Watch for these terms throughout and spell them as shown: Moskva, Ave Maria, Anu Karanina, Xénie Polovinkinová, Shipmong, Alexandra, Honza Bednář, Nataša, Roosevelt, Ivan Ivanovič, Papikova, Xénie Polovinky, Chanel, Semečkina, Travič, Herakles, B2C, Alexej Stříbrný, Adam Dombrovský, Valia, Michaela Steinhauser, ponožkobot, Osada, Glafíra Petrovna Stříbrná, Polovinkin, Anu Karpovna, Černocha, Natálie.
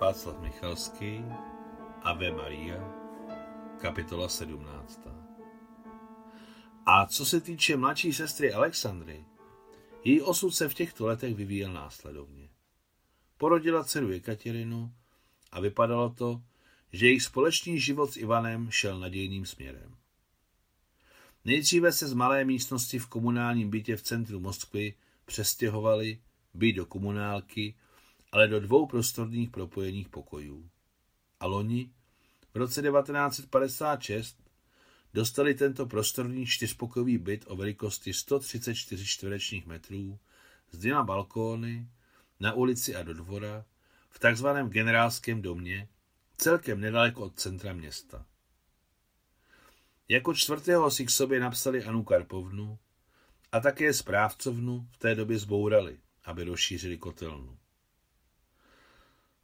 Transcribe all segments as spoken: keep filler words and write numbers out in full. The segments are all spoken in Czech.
Václav Michalskij, Ave Maria, kapitola sedmnáctá. A co se týče mladší sestry Alexandry, její osud se v těchto letech vyvíjel následovně. Porodila dceru Jekaterinu a vypadalo to, že jejich společný život s Ivanem šel nadějným směrem. Nejdříve se z malé místnosti v komunálním bytě v centru Moskvy přestěhovali, byt do komunálky, ale do dvou prostorných propojených pokojů. A loni, v roce devatenáct set padesát šest, dostali tento prostorný čtyřpokojový byt o velikosti sto třicet čtyři čtverečních metrů s dvěma balkóny na ulici a do dvora v takzvaném generálském domě, celkem nedaleko od centra města. Jako čtvrtého si k sobě napsali Anu Karpovnu a také správcovnu v té době zbourali, aby rozšířili kotelnu.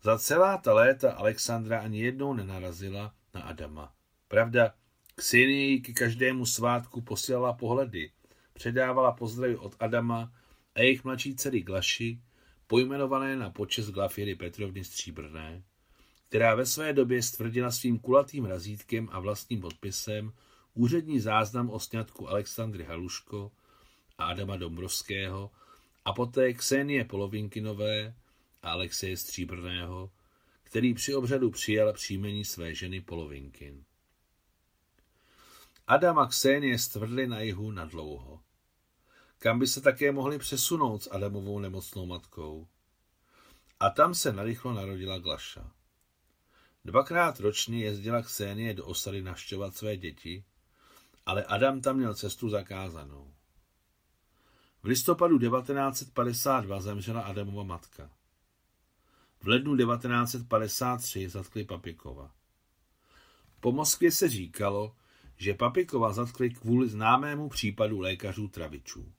Za celá ta léta Alexandra ani jednou nenarazila na Adama. Pravda, Xénie k každému svátku posílala pohledy, předávala pozdravy od Adama a jejich mladší dcery Glaši, pojmenované na počest Glafíry Petrovny Stříbrné, která ve své době stvrdila svým kulatým razítkem a vlastním podpisem úřední záznam o sňatku Alexandry Haluško a Adama Dombrovského a poté Xénie Polovinkinové a Alexeje Stříbrného, který při obřadu přijal příjmení své ženy Polovinkin. Adam a Xénie stvrdli na jihu nadlouho. Kam by se také mohli přesunout s Adamovou nemocnou matkou? A tam se narychlo narodila Glaša. Dvakrát ročně jezdila Xénie do Osady navštěvovat své děti, ale Adam tam měl cestu zakázanou. V listopadu devatenáct set padesát dva zemřela Adamova matka. V lednu devatenáct set padesát tři zatkli Papikova. Po Moskvě se říkalo, že Papikova zatkli kvůli známému případu lékařů Travičů.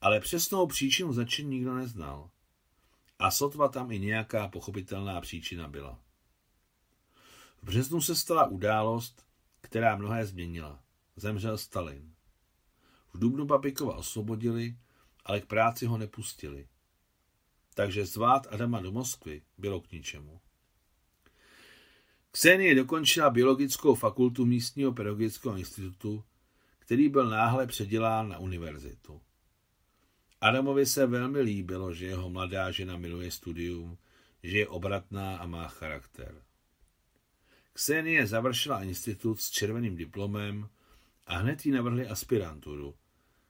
Ale přesnou příčinu začin nikdo neznal. A sotva tam i nějaká pochopitelná příčina byla. V březnu se stala událost, která mnohé změnila. Zemřel Stalin. V dubnu Papikova osvobodili, ale k práci ho nepustili. Takže zvát Adama do Moskvy bylo k ničemu. Xénie dokončila biologickou fakultu místního pedagogického institutu, který byl náhle předělán na univerzitu. Adamovi se velmi líbilo, že jeho mladá žena miluje studium, že je obratná a má charakter. Xénie završila institut s červeným diplomem a hned jí navrhli aspiranturu,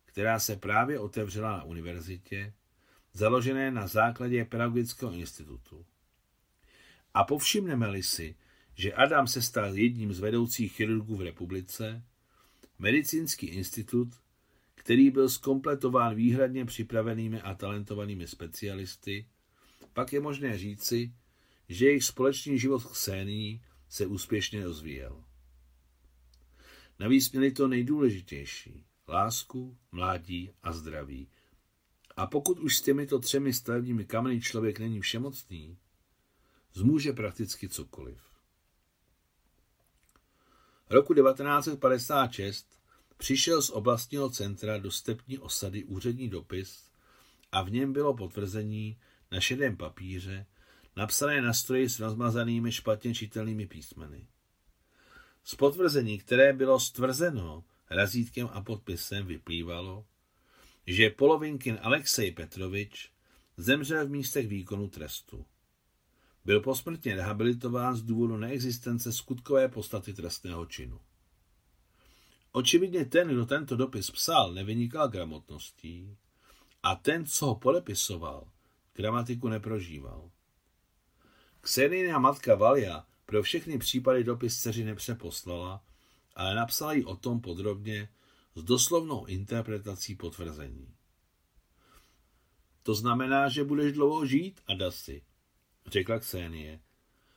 která se právě otevřela na univerzitě, založené na základě pedagogického institutu. A povšimneme-li si, že Adam se stal jedním z vedoucích chirurgů v republice, medicínský institut, který byl zkompletován výhradně připravenými a talentovanými specialisty, pak je možné říci, že jejich společný život s Xénií se úspěšně rozvíjel. Navíc měli to nejdůležitější – lásku, mládí a zdraví. A pokud už s těmito třemi stavebními kameny člověk není všemocný, zmůže prakticky cokoliv. Roku devatenáct set padesát šest přišel z oblastního centra do stepní Osady úřední dopis a v něm bylo potvrzení na šedém papíře, napsané na stroji s rozmazanými špatně čitelnými písmeny. Z potvrzení, které bylo stvrzeno razítkem a podpisem, vyplývalo, že Polovinkin Alexej Petrovič zemřel v místech výkonu trestu. Byl posmrtně rehabilitován z důvodu neexistence skutkové podstaty trestného činu. Očividně ten, kdo tento dopis psal, nevynikal gramotností a ten, co ho podepisoval, gramatiku neprožíval. Xénina matka Valia pro všechny případy dopis dceři nepřeposlala, ale napsala jí o tom podrobně s doslovnou interpretací potvrzení. To znamená, že budeš dlouho žít, Adasi, řekla Xénie.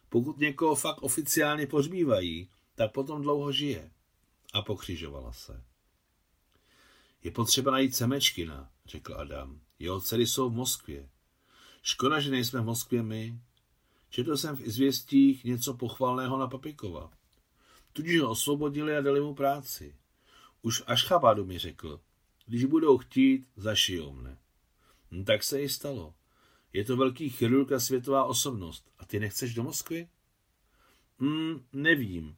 Pokud někoho fakt oficiálně pohřbívají, tak potom dlouho žije. A pokřižovala se. Je potřeba najít Semečkina, řekl Adam. Jeho dcery jsou v Moskvě. Škoda, že nejsme v Moskvě my. Četl jsem v Izvěstích něco pochvalného na Papikova. Tudíž ho osvobodili a dali mu práci. Už až Chabádu mi řekl, když budou chtít, zašijou mne. No, tak se i stalo. Je to velký chirurg a světová osobnost. A ty nechceš do Moskvy? Hmm, nevím.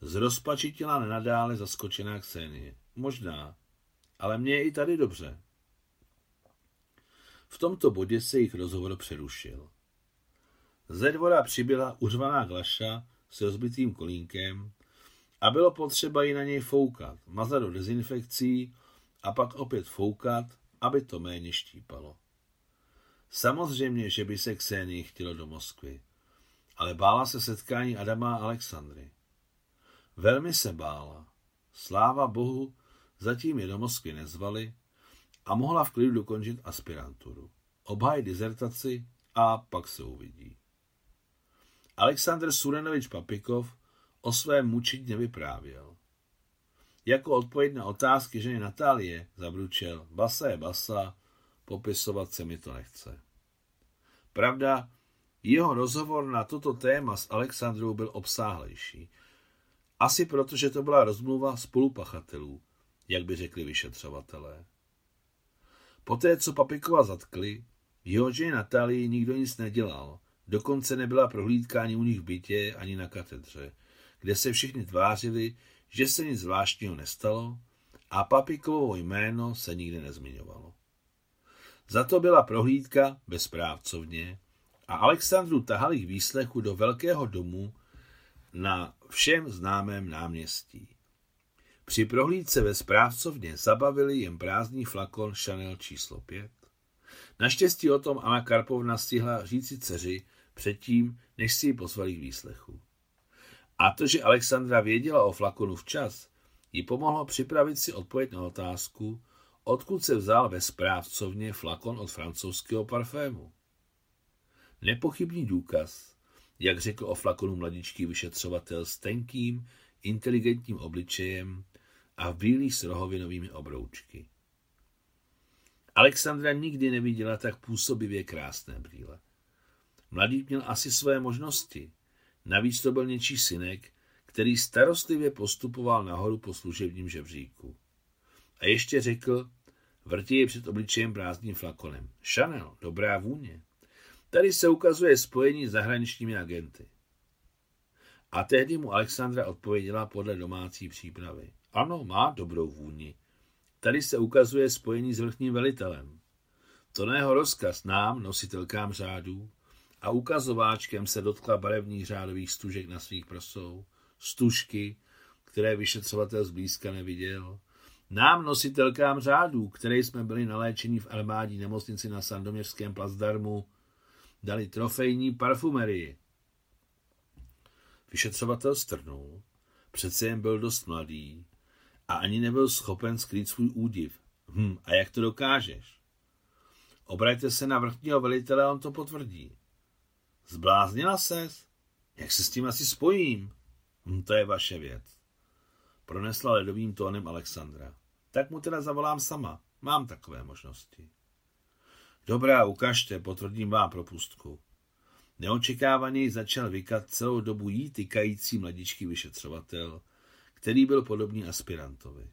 Z rozpačitila nenadále zaskočená Xénie. Možná, ale mně je i tady dobře. V tomto bodě se jich rozhovor přerušil. Ze dvora přibyla uřvaná Glaša s rozbitým kolínkem a bylo potřeba ji na něj foukat, mazat do dezinfekcí a pak opět foukat, aby to méně štípalo. Samozřejmě, že by se Xénii chtělo do Moskvy, ale bála se setkání Adama a Alexandry. Velmi se bála. Sláva bohu, zatím je do Moskvy nezvali a mohla v klidu dokončit aspiranturu, obhájit dizertaci a pak se uvidí. Aleksandr Surenovič Papikov o svém mučit nevyprávěl. Jako odpověď na otázky ženy Natálie zabručel: basa je basa, popisovat se mi to nechce. Pravda, jeho rozhovor na toto téma s Alexandrou byl obsáhlejší. Asi proto, že to byla rozmluva spolupachatelů, jak by řekli vyšetřovatelé. Poté, co Papikova zatkli, jeho ženě Natálii nikdo nic nedělal, dokonce nebyla prohlídka ani u nich v bytě, ani na katedře, kde se všichni tvářili, že se nic zvláštního nestalo a Papikovo jméno se nikdy nezmiňovalo. Za to byla prohlídka bezprávcovně a Alexandru tahali k výslechu do velkého domu na všem známém náměstí. Při prohlídce ve správcovně zabavili jen prázdný flakon Chanel číslo pět. Naštěstí o tom Anu Karpovna stihla říci dceři předtím, než si ji pozvali k výslechu. A to, že Alexandra věděla o flakonu včas, jí pomohlo připravit si odpověď na otázku, odkud se vzal ve správcovně flakon od francouzského parfému. Nepochybný důkaz, jak řekl o flakonu mladičký vyšetřovatel s tenkým, inteligentním obličejem a v brýlích s rohovinovými obroučky. Alexandra nikdy neviděla tak působivě krásné brýle. Mladík měl asi své možnosti. Navíc to byl něčí synek, který starostlivě postupoval nahoru po služebním žebříku. A ještě řekl, vrtí je před obličejem prázdným flakonem. Chanel, dobrá vůně. Tady se ukazuje spojení s zahraničními agenty. A tehdy mu Alexandra odpověděla podle domácí přípravy. Ano, má dobrou vůni. Tady se ukazuje spojení s vrchním velitelem. To jeho rozkaz nám, nositelkám řádů, a ukazováčkem se dotkla barevných řádových stužek na svých prsou, stužky, které vyšetřovatel zblízka neviděl. Nám, nositelkám řádů, které jsme byli naléčeni v armádní nemocnici na Sandomierském placdarmu, dali trofejní parfumerii. Vyšetřovatel strnul, přece jen byl dost mladý a ani nebyl schopen skrýt svůj údiv. Hm, a jak to dokážeš? Obraťte se na vrchního velitele, on to potvrdí. Zbláznila ses? Jak se s tím asi spojím? Hm, to je vaše věc. Pronesla ledovým tónem Alexandra. Tak mu teda zavolám sama, mám takové možnosti. Dobrá, ukažte, potvrdím vám propustku. Neočekávaně začal vykat celou dobu jí tykající mladičký vyšetřovatel, který byl podobný aspirantovi.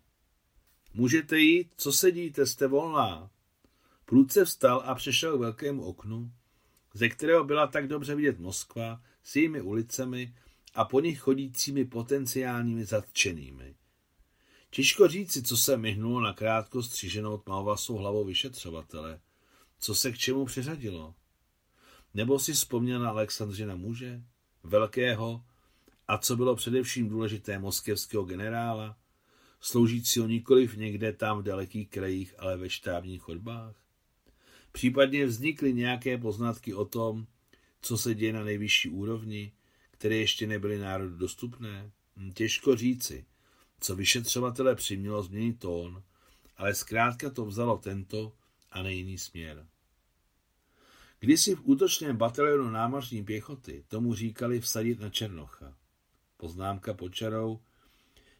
Můžete jít, co sedíte, jste volná. Prudce vstal a přešel k velkému oknu, ze kterého byla tak dobře vidět Moskva s jejími ulicemi a po nich chodícími potenciálními zatčenými. Těžko říci, co se myhnulo na krátko střiženou tmavovlasou hlavou vyšetřovatele, co se k čemu přiřadilo. Nebo si vzpomněl na Alexandřina muže, velkého, a co bylo především důležité moskevského generála, sloužícího nikoliv někde tam v dalekých krajích, ale ve štábních chodbách. Případně vznikly nějaké poznatky o tom, co se děje na nejvyšší úrovni, které ještě nebyly národu dostupné. Těžko říci, co vyšetřovatele přimělo změnit tón, ale zkrátka to vzalo tento a nejiný směr. Kdysi v útočném batalionu námořní pěchoty tomu říkali vsadit na Černocha. Poznámka pod čarou,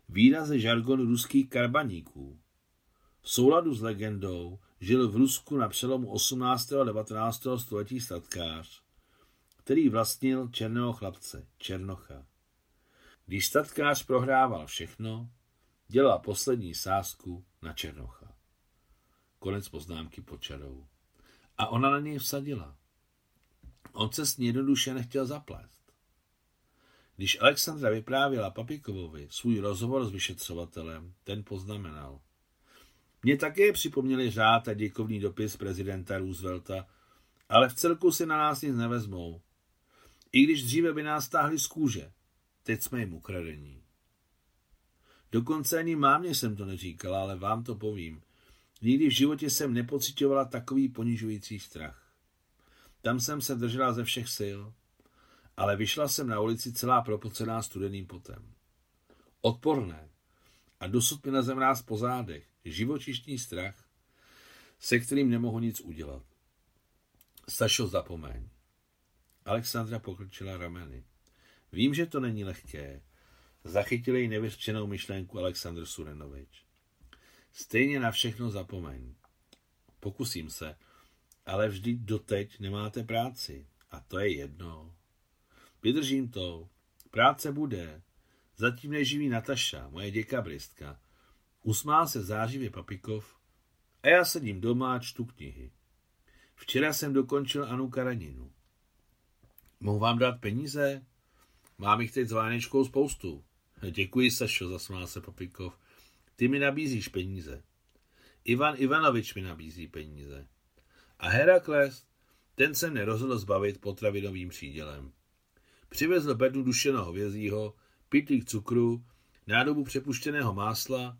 výraz ze žargonu ruských karbaníků. V souladu s legendou žil v Rusku na přelomu osmnáctého a devatenáctého století statkář, který vlastnil černého chlapce, Černocha. Když statkář prohrával všechno, dělal poslední sázku na Černocha. Konec poznámky pod čarou. A ona na něj vsadila. On se s ní jednoduše nechtěl zaplést. Když Alexandra vyprávěla Papikovovi svůj rozhovor s vyšetřovatelem, ten poznamenal. Mně také připomněli řád a děkovný dopis prezidenta Roosevelta, ale v celku si na nás nic nevezmou. I když dříve by nás táhli z kůže, teď jsme jim ukradení. Dokonce ani mámě jsem to neříkala, ale vám to povím. Nikdy v životě jsem nepocitovala takový ponižující strach. Tam jsem se držela ze všech sil, ale vyšla jsem na ulici celá propocená studeným potem. Odporné a dosud mi na zemráz po zádech, živočišný strach, se kterým nemohu nic udělat. Sašo, zapomeň. Alexandra pokrčila rameny. Vím, že to není lehké. Zachytil jej nevyřčenou myšlenku Aleksandr Surenovič. Stejně na všechno zapomeň. Pokusím se, ale vždyť doteď nemáte práci. A to je jedno. Vydržím to. Práce bude. Zatím neživí Nataša, moje děkabristka. Usmál se zářivě Papikov a já sedím doma a čtu knihy. Včera jsem dokončil Anu Karaninu. Mohu vám dát peníze? Mám jich teď s Váničkou spoustu. Děkuji, Sašo, zasmál se Papikov. Ty mi nabízíš peníze. Ivan Ivanovič mi nabízí peníze. A Herakles, ten se nerozhodl zbavit potravinovým přídělem. Přivezl bednu dušeného hovězího, pytlík cukru, nádobu přepuštěného másla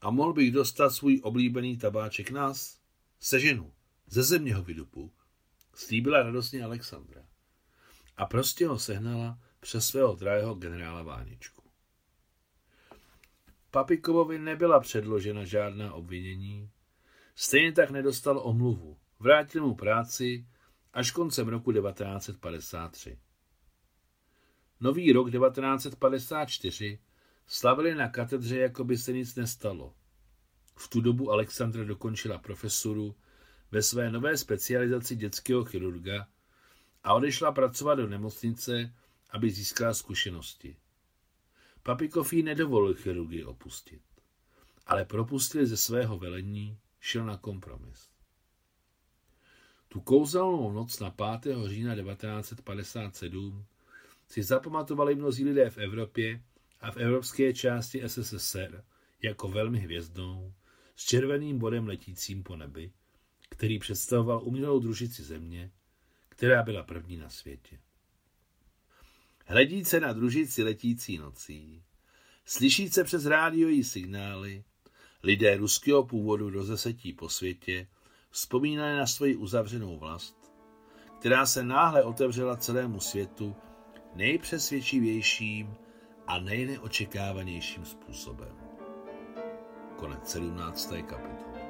a mohl bych dostat svůj oblíbený tabáček nás. Seženu, ze země ho vydupu, slíbila radostně Alexandra. A prostě ho sehnala přes svého drahého generála Váničku. Papikovovi nebyla předložena žádná obvinění, stejně tak nedostal omluvu, vrátil mu práci až koncem roku devatenáct set padesát tři. Nový rok devatenáct set padesát čtyři slavili na katedře, jako by se nic nestalo. V tu dobu Alexandra dokončila profesuru ve své nové specializaci dětského chirurga a odešla pracovat do nemocnice, aby získala zkušenosti. Papikov jí nedovolil chirurgii opustit, ale propustil ze svého velení, šel na kompromis. Tu kouzelnou noc na pátého října devatenáct set padesát sedm si zapamatovali mnozí lidé v Evropě a v evropské části S S S R jako velmi hvězdnou, s červeným bodem letícím po nebi, který představoval umělou družici země, která byla první na světě. Hledíce na družici letící nocí, slyšíce přes rádio její signály, lidé ruského původu rozesetí po světě vzpomínali na svoji uzavřenou vlast, která se náhle otevřela celému světu nejpřesvědčivějším a nejneočekávanějším způsobem. Konec sedmnácté kapitoly.